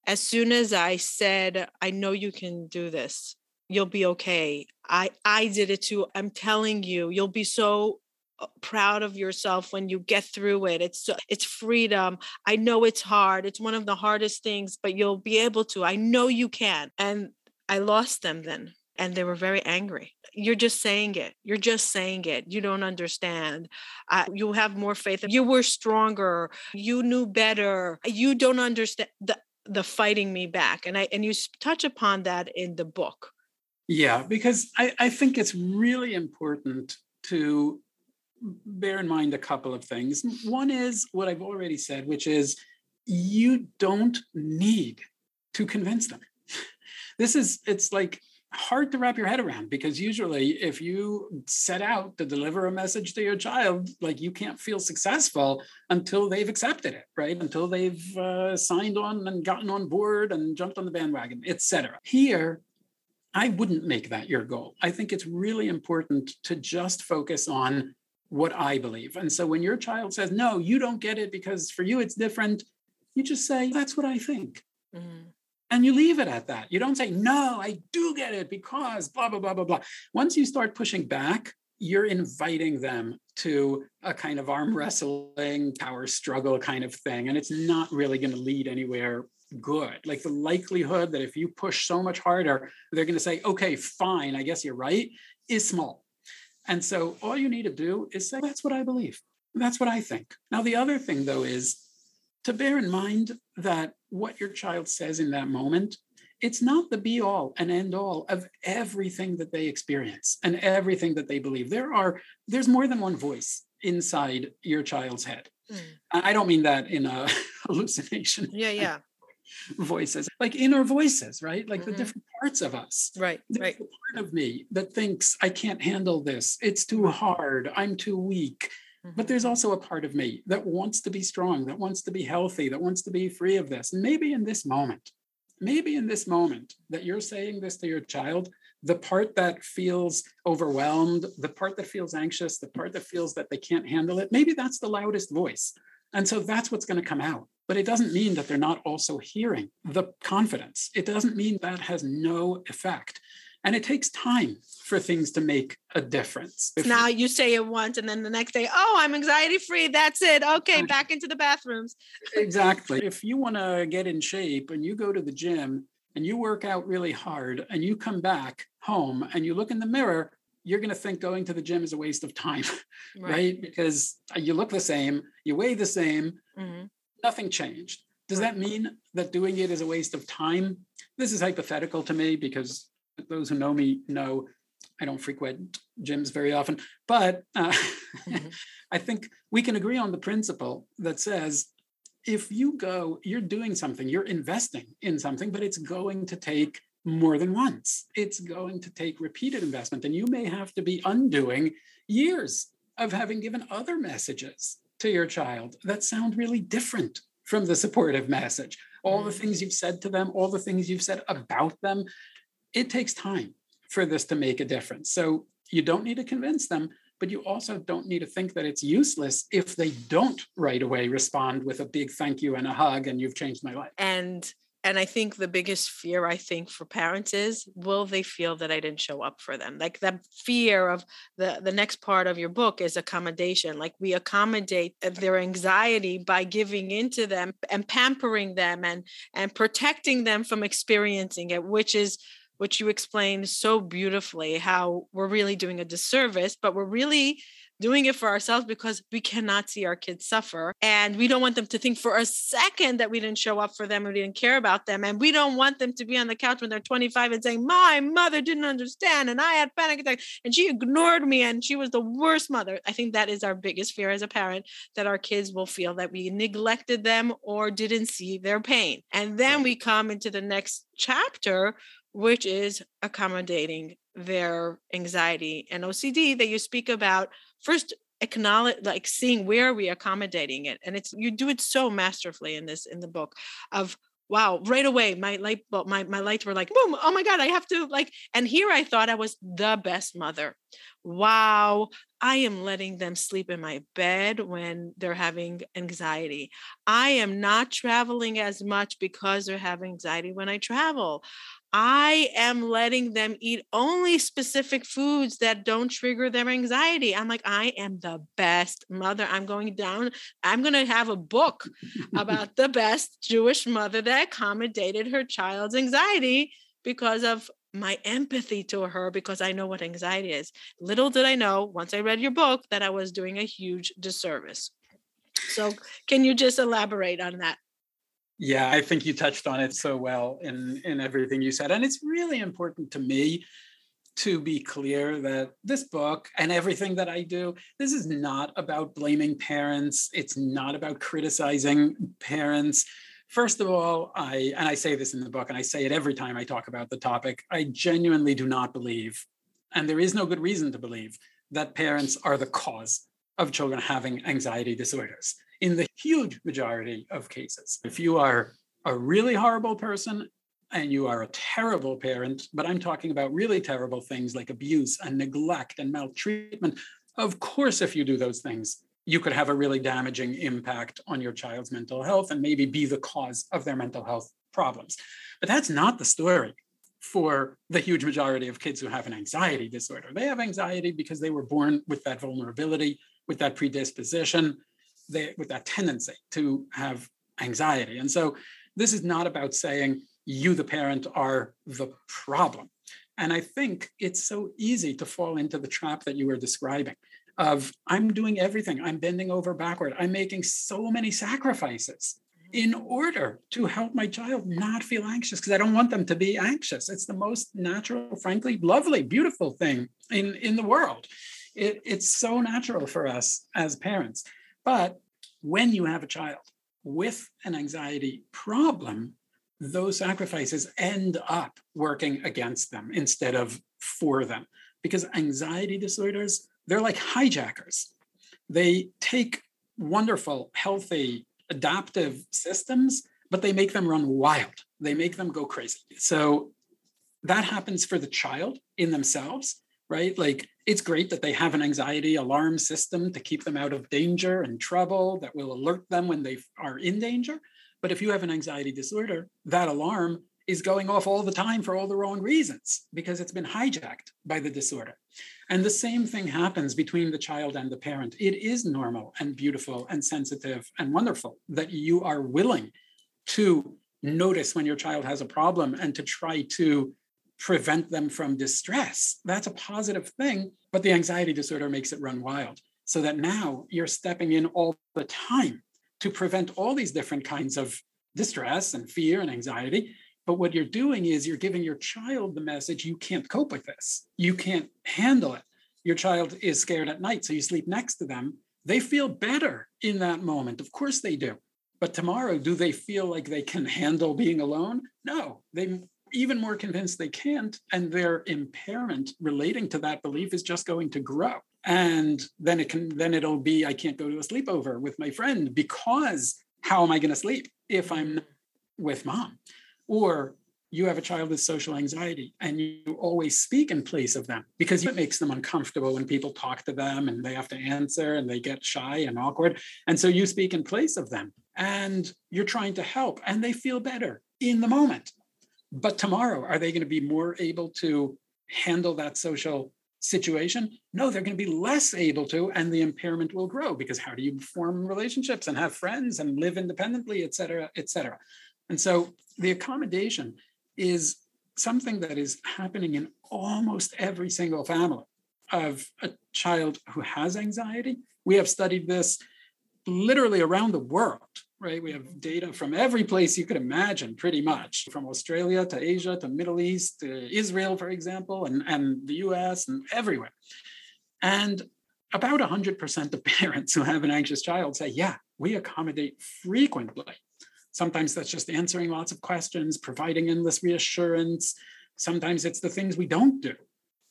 as soon as I said, I know you can do this, you'll be okay. I did it too. I'm telling you, you'll be so proud of yourself when you get through it. It's freedom. I know it's hard. It's one of the hardest things, but you'll be able to. I know you can. And I lost them then. And they were very angry. You're just saying it. You're just saying it. You don't understand. You have more faith. You were stronger. You knew better. You don't understand the fighting me back. And you touch upon that in the book. Yeah, because I think it's really important to bear in mind a couple of things. One is what I've already said, which is you don't need to convince them. It's like hard to wrap your head around, because usually if you set out to deliver a message to your child, like, you can't feel successful until they've accepted it, right? Until they've signed on and gotten on board and jumped on the bandwagon, etc. Here, I wouldn't make that your goal. I think it's really important to just focus on what I believe. And so when your child says, no, you don't get it because for you it's different, you just say, that's what I think. Mm-hmm. And you leave it at that. You don't say, no, I do get it because blah, blah, blah, blah, blah. Once you start pushing back, you're inviting them to a kind of arm wrestling, power struggle kind of thing. And it's not really going to lead anywhere good. Like, the likelihood that if you push so much harder, they're going to say, okay, fine, I guess you're right, is small. And so all you need to do is say, that's what I believe. That's what I think. Now, the other thing, though, is to bear in mind that what your child says in that moment, it's not the be all and end all of everything that they experience and everything that they believe. There's more than one voice inside your child's head. Mm. I don't mean that in a hallucination. Yeah. Voices, like inner voices, right? Like the different parts of us. Right. The part of me that thinks I can't handle this. It's too hard. I'm too weak. Mm-hmm. But there's also a part of me that wants to be strong, that wants to be healthy, that wants to be free of this. Maybe in this moment that you're saying this to your child, the part that feels overwhelmed, the part that feels anxious, the part that feels that they can't handle it, maybe that's the loudest voice. And so that's what's going to come out. But it doesn't mean that they're not also hearing the confidence. It doesn't mean that has no effect. And it takes time for things to make a difference. Now you say it once, and then the next day, oh, I'm anxiety free. That's it. Okay, back into the bathrooms. Exactly. If you want to get in shape and you go to the gym and you work out really hard and you come back home and you look in the mirror, you're going to think going to the gym is a waste of time, right? Because you look the same, you weigh the same, nothing changed. Does that mean that doing it is a waste of time? This is hypothetical to me because Those who know me know I don't frequent gyms very often, but I think we can agree on the principle that says, if you go, you're doing something, you're investing in something, but it's going to take more than once. It's going to take repeated investment, and you may have to be undoing years of having given other messages to your child that sound really different from the supportive message. All the things you've said to them, all the things you've said about them, it takes time for this to make a difference. So you don't need to convince them, but you also don't need to think that it's useless if they don't right away respond with a big thank you and a hug and you've changed my life. And I think the biggest fear, I think, for parents is, will they feel that I didn't show up for them? Like that fear of the next part of your book is accommodation. Like we accommodate their anxiety by giving into them and pampering them and protecting them from experiencing it, which is what you explained so beautifully, how we're really doing a disservice, but we're really doing it for ourselves because we cannot see our kids suffer. And we don't want them to think for a second that we didn't show up for them and we didn't care about them. And we don't want them to be on the couch when they're 25 and saying, my mother didn't understand and I had panic attack and she ignored me and she was the worst mother. I think that is our biggest fear as a parent, that our kids will feel that we neglected them or didn't see their pain. And then we come into the next chapter, which is accommodating their anxiety and OCD that you speak about. First, acknowledge, like seeing where we accommodating it. And it's, you do it so masterfully in this, in the book of, wow, right away, my light bulb, my lights were like, boom, oh my God, I have to like, and here I thought I was the best mother. Wow. I am letting them sleep in my bed when they're having anxiety. I am not traveling as much because they're having anxiety when I travel. I am letting them eat only specific foods that don't trigger their anxiety. I'm like, I am the best mother. I'm going down. I'm going to have a book about the best Jewish mother that accommodated her child's anxiety because of my empathy to her, because I know what anxiety is. Little did I know, once I read your book, that I was doing a huge disservice. So can you just elaborate on that? Yeah, I think you touched on it so well in everything you said. And it's really important to me to be clear that this book and everything that I do, this is not about blaming parents. It's not about criticizing parents. First of all, I say this in the book, and I say it every time I talk about the topic, I genuinely do not believe, and there is no good reason to believe, that parents are the cause of children having anxiety disorders. In the huge majority of cases, if you are a really horrible person and you are a terrible parent, but I'm talking about really terrible things like abuse and neglect and maltreatment, of course, if you do those things, you could have a really damaging impact on your child's mental health and maybe be the cause of their mental health problems. But that's not the story for the huge majority of kids who have an anxiety disorder. They have anxiety because they were born with that vulnerability, with that predisposition, with that tendency to have anxiety. And so this is not about saying you, the parent, are the problem. And I think it's so easy to fall into the trap that you were describing of, I'm doing everything, I'm bending over backward, I'm making so many sacrifices in order to help my child not feel anxious because I don't want them to be anxious. It's the most natural, frankly, lovely, beautiful thing in the world. It's so natural for us as parents. But when you have a child with an anxiety problem, those sacrifices end up working against them instead of for them. Because anxiety disorders, they're like hijackers. They take wonderful, healthy, adaptive systems, but they make them run wild. They make them go crazy. So that happens for the child in themselves, right? Like, it's great that they have an anxiety alarm system to keep them out of danger and trouble that will alert them when they are in danger. But if you have an anxiety disorder, that alarm is going off all the time for all the wrong reasons because it's been hijacked by the disorder. And the same thing happens between the child and the parent. It is normal and beautiful and sensitive and wonderful that you are willing to notice when your child has a problem and to try to prevent them from distress. That's a positive thing, but the anxiety disorder makes it run wild so that now you're stepping in all the time to prevent all these different kinds of distress and fear and anxiety. But what you're doing is you're giving your child the message, you can't cope with this. You can't handle it. Your child is scared at night, so you sleep next to them. They feel better in that moment. Of course they do. But tomorrow, do they feel like they can handle being alone? No, they're even more convinced they can't. And their impairment relating to that belief is just going to grow. And then it'll be, I can't go to a sleepover with my friend because how am I going to sleep if I'm with mom? Or you have a child with social anxiety and you always speak in place of them because it makes them uncomfortable when people talk to them and they have to answer and they get shy and awkward. And so you speak in place of them and you're trying to help and they feel better in the moment. But tomorrow, are they going to be more able to handle that social situation? No, they're going to be less able to, and the impairment will grow because how do you form relationships and have friends and live independently, et cetera, et cetera. And so the accommodation is something that is happening in almost every single family of a child who has anxiety. We have studied this literally around the world, right? We have data from every place you could imagine, pretty much, from Australia to Asia to Middle East, to Israel, for example, and the US and everywhere. And about 100% of parents who have an anxious child say, yeah, we accommodate frequently. Sometimes that's just answering lots of questions, providing endless reassurance. Sometimes it's the things we don't do,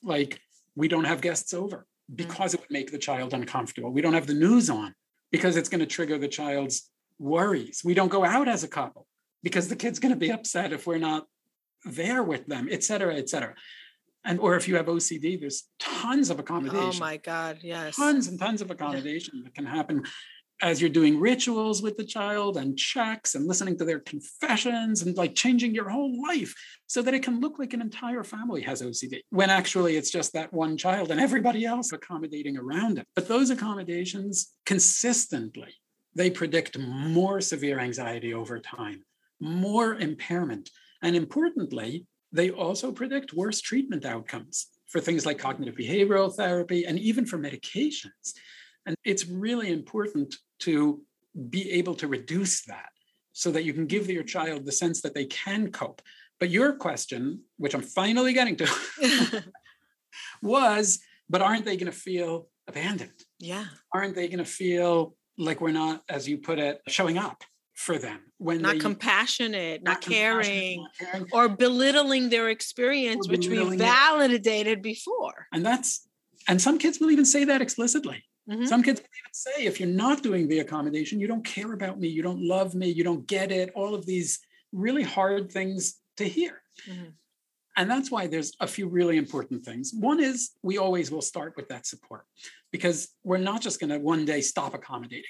like we don't have guests over because it would make the child uncomfortable. We don't have the news on because it's going to trigger the child's worries. We don't go out as a couple because the kid's going to be upset if we're not there with them, et cetera, et cetera. And or if you have OCD, there's tons of accommodation. Oh my God, yes. Tons and tons of accommodation that can happen as you're doing rituals with the child and checks and listening to their confessions and like changing your whole life so that it can look like an entire family has OCD when actually it's just that one child and everybody else accommodating around it. But those accommodations consistently, they predict more severe anxiety over time, more impairment. And importantly, they also predict worse treatment outcomes for things like cognitive behavioral therapy and even for medications. And it's really important to be able to reduce that so that you can give your child the sense that they can cope. But your question, which I'm finally getting to, was, but aren't they going to feel abandoned? Yeah. Aren't they going to feel like we're not, as you put it, showing up for them? When not compassionate, not caring, or belittling their experience, which we validated before. And some kids will even say that explicitly. Mm-hmm. Some kids even say, if you're not doing the accommodation, you don't care about me, you don't love me, you don't get it, all of these really hard things to hear. Mm-hmm. And that's why there's a few really important things. One is we always will start with that support because we're not just going to one day stop accommodating.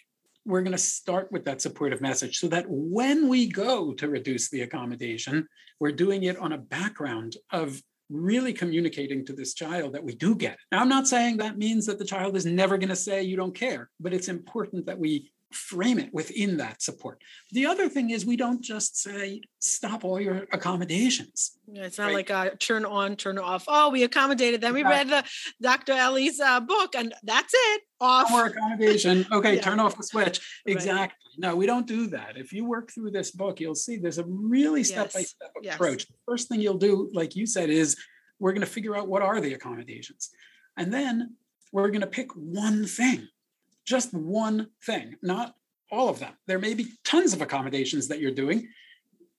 We're going to start with that supportive message so that when we go to reduce the accommodation, we're doing it on a background of really communicating to this child that we do get it. Now, I'm not saying that means that the child is never going to say you don't care, but it's important that we frame it within that support. The other thing is we don't just say, stop all your accommodations. Yeah, it's not right? Like a turn on, turn off. Oh, we accommodated them. Exactly. We read Dr. Eli's book and that's it. Off. More accommodation. Okay, yeah. Turn off the switch. Right. Exactly. No, we don't do that. If you work through this book, you'll see there's a really step-by-step approach. The first thing you'll do, like you said, is we're going to figure out what are the accommodations. And then we're going to pick one thing. Just one thing, not all of them. There may be tons of accommodations that you're doing,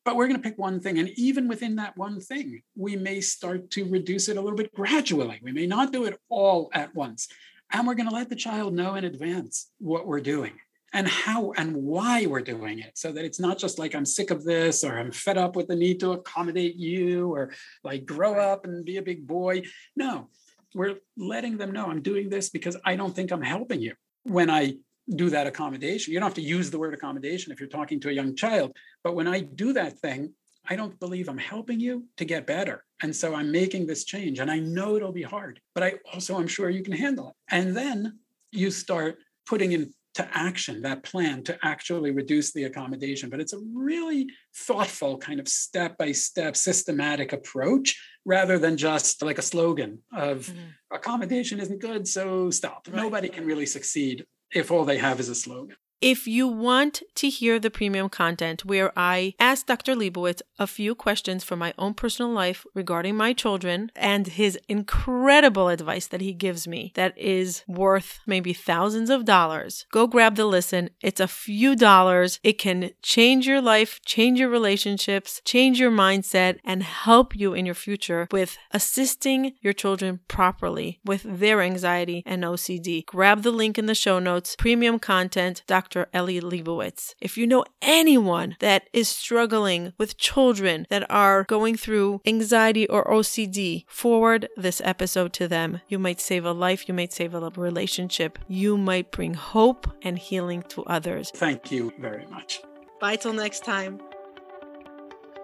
but we're going to pick one thing. And even within that one thing, we may start to reduce it a little bit gradually. We may not do it all at once. And we're going to let the child know in advance what we're doing and how and why we're doing it so that it's not just like, I'm sick of this, or I'm fed up with the need to accommodate you, or like grow up and be a big boy. No, we're letting them know I'm doing this because I don't think I'm helping you when I do that accommodation. You don't have to use the word accommodation if you're talking to a young child. But when I do that thing, I don't believe I'm helping you to get better. And so I'm making this change and I know it'll be hard, but I also am sure you can handle it. And then you start putting into action that plan to actually reduce the accommodation. But it's a really thoughtful kind of step-by-step systematic approach rather than just like a slogan of accommodation isn't good, so stop. Right. Nobody can really succeed if all they have is a slogan. If you want to hear the premium content where I asked Dr. Lebowitz a few questions from my own personal life regarding my children and his incredible advice that he gives me that is worth maybe thousands of dollars, go grab the listen. It's a few dollars. It can change your life, change your relationships, change your mindset, and help you in your future with assisting your children properly with their anxiety and OCD. Grab the link in the show notes, premium content, Dr. Eli Lebowitz. If you know anyone that is struggling with children that are going through anxiety or OCD, forward this episode to them. You might save a life. You might save a relationship. You might bring hope and healing to others. Thank you very much. Bye till next time.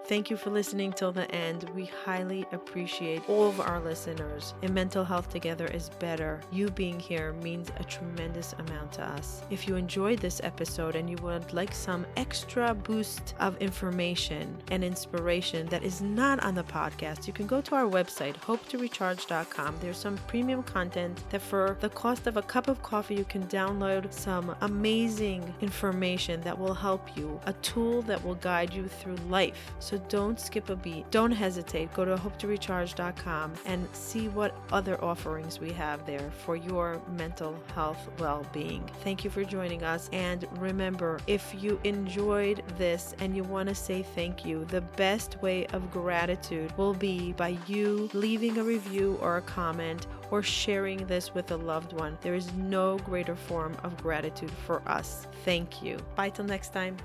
Thank you for listening till the end. We highly appreciate all of our listeners. And Mental Health Together is better. You being here means a tremendous amount to us. If you enjoyed this episode and you would like some extra boost of information and inspiration that is not on the podcast, you can go to our website, hopetorecharge.com. There's some premium content that for the cost of a cup of coffee, you can download some amazing information that will help you, a tool that will guide you through life. So don't skip a beat. Don't hesitate. Go to hopetorecharge.com and see what other offerings we have there for your mental health well-being. Thank you for joining us. And remember, if you enjoyed this and you want to say thank you, the best way of gratitude will be by you leaving a review or a comment or sharing this with a loved one. There is no greater form of gratitude for us. Thank you. Bye till next time.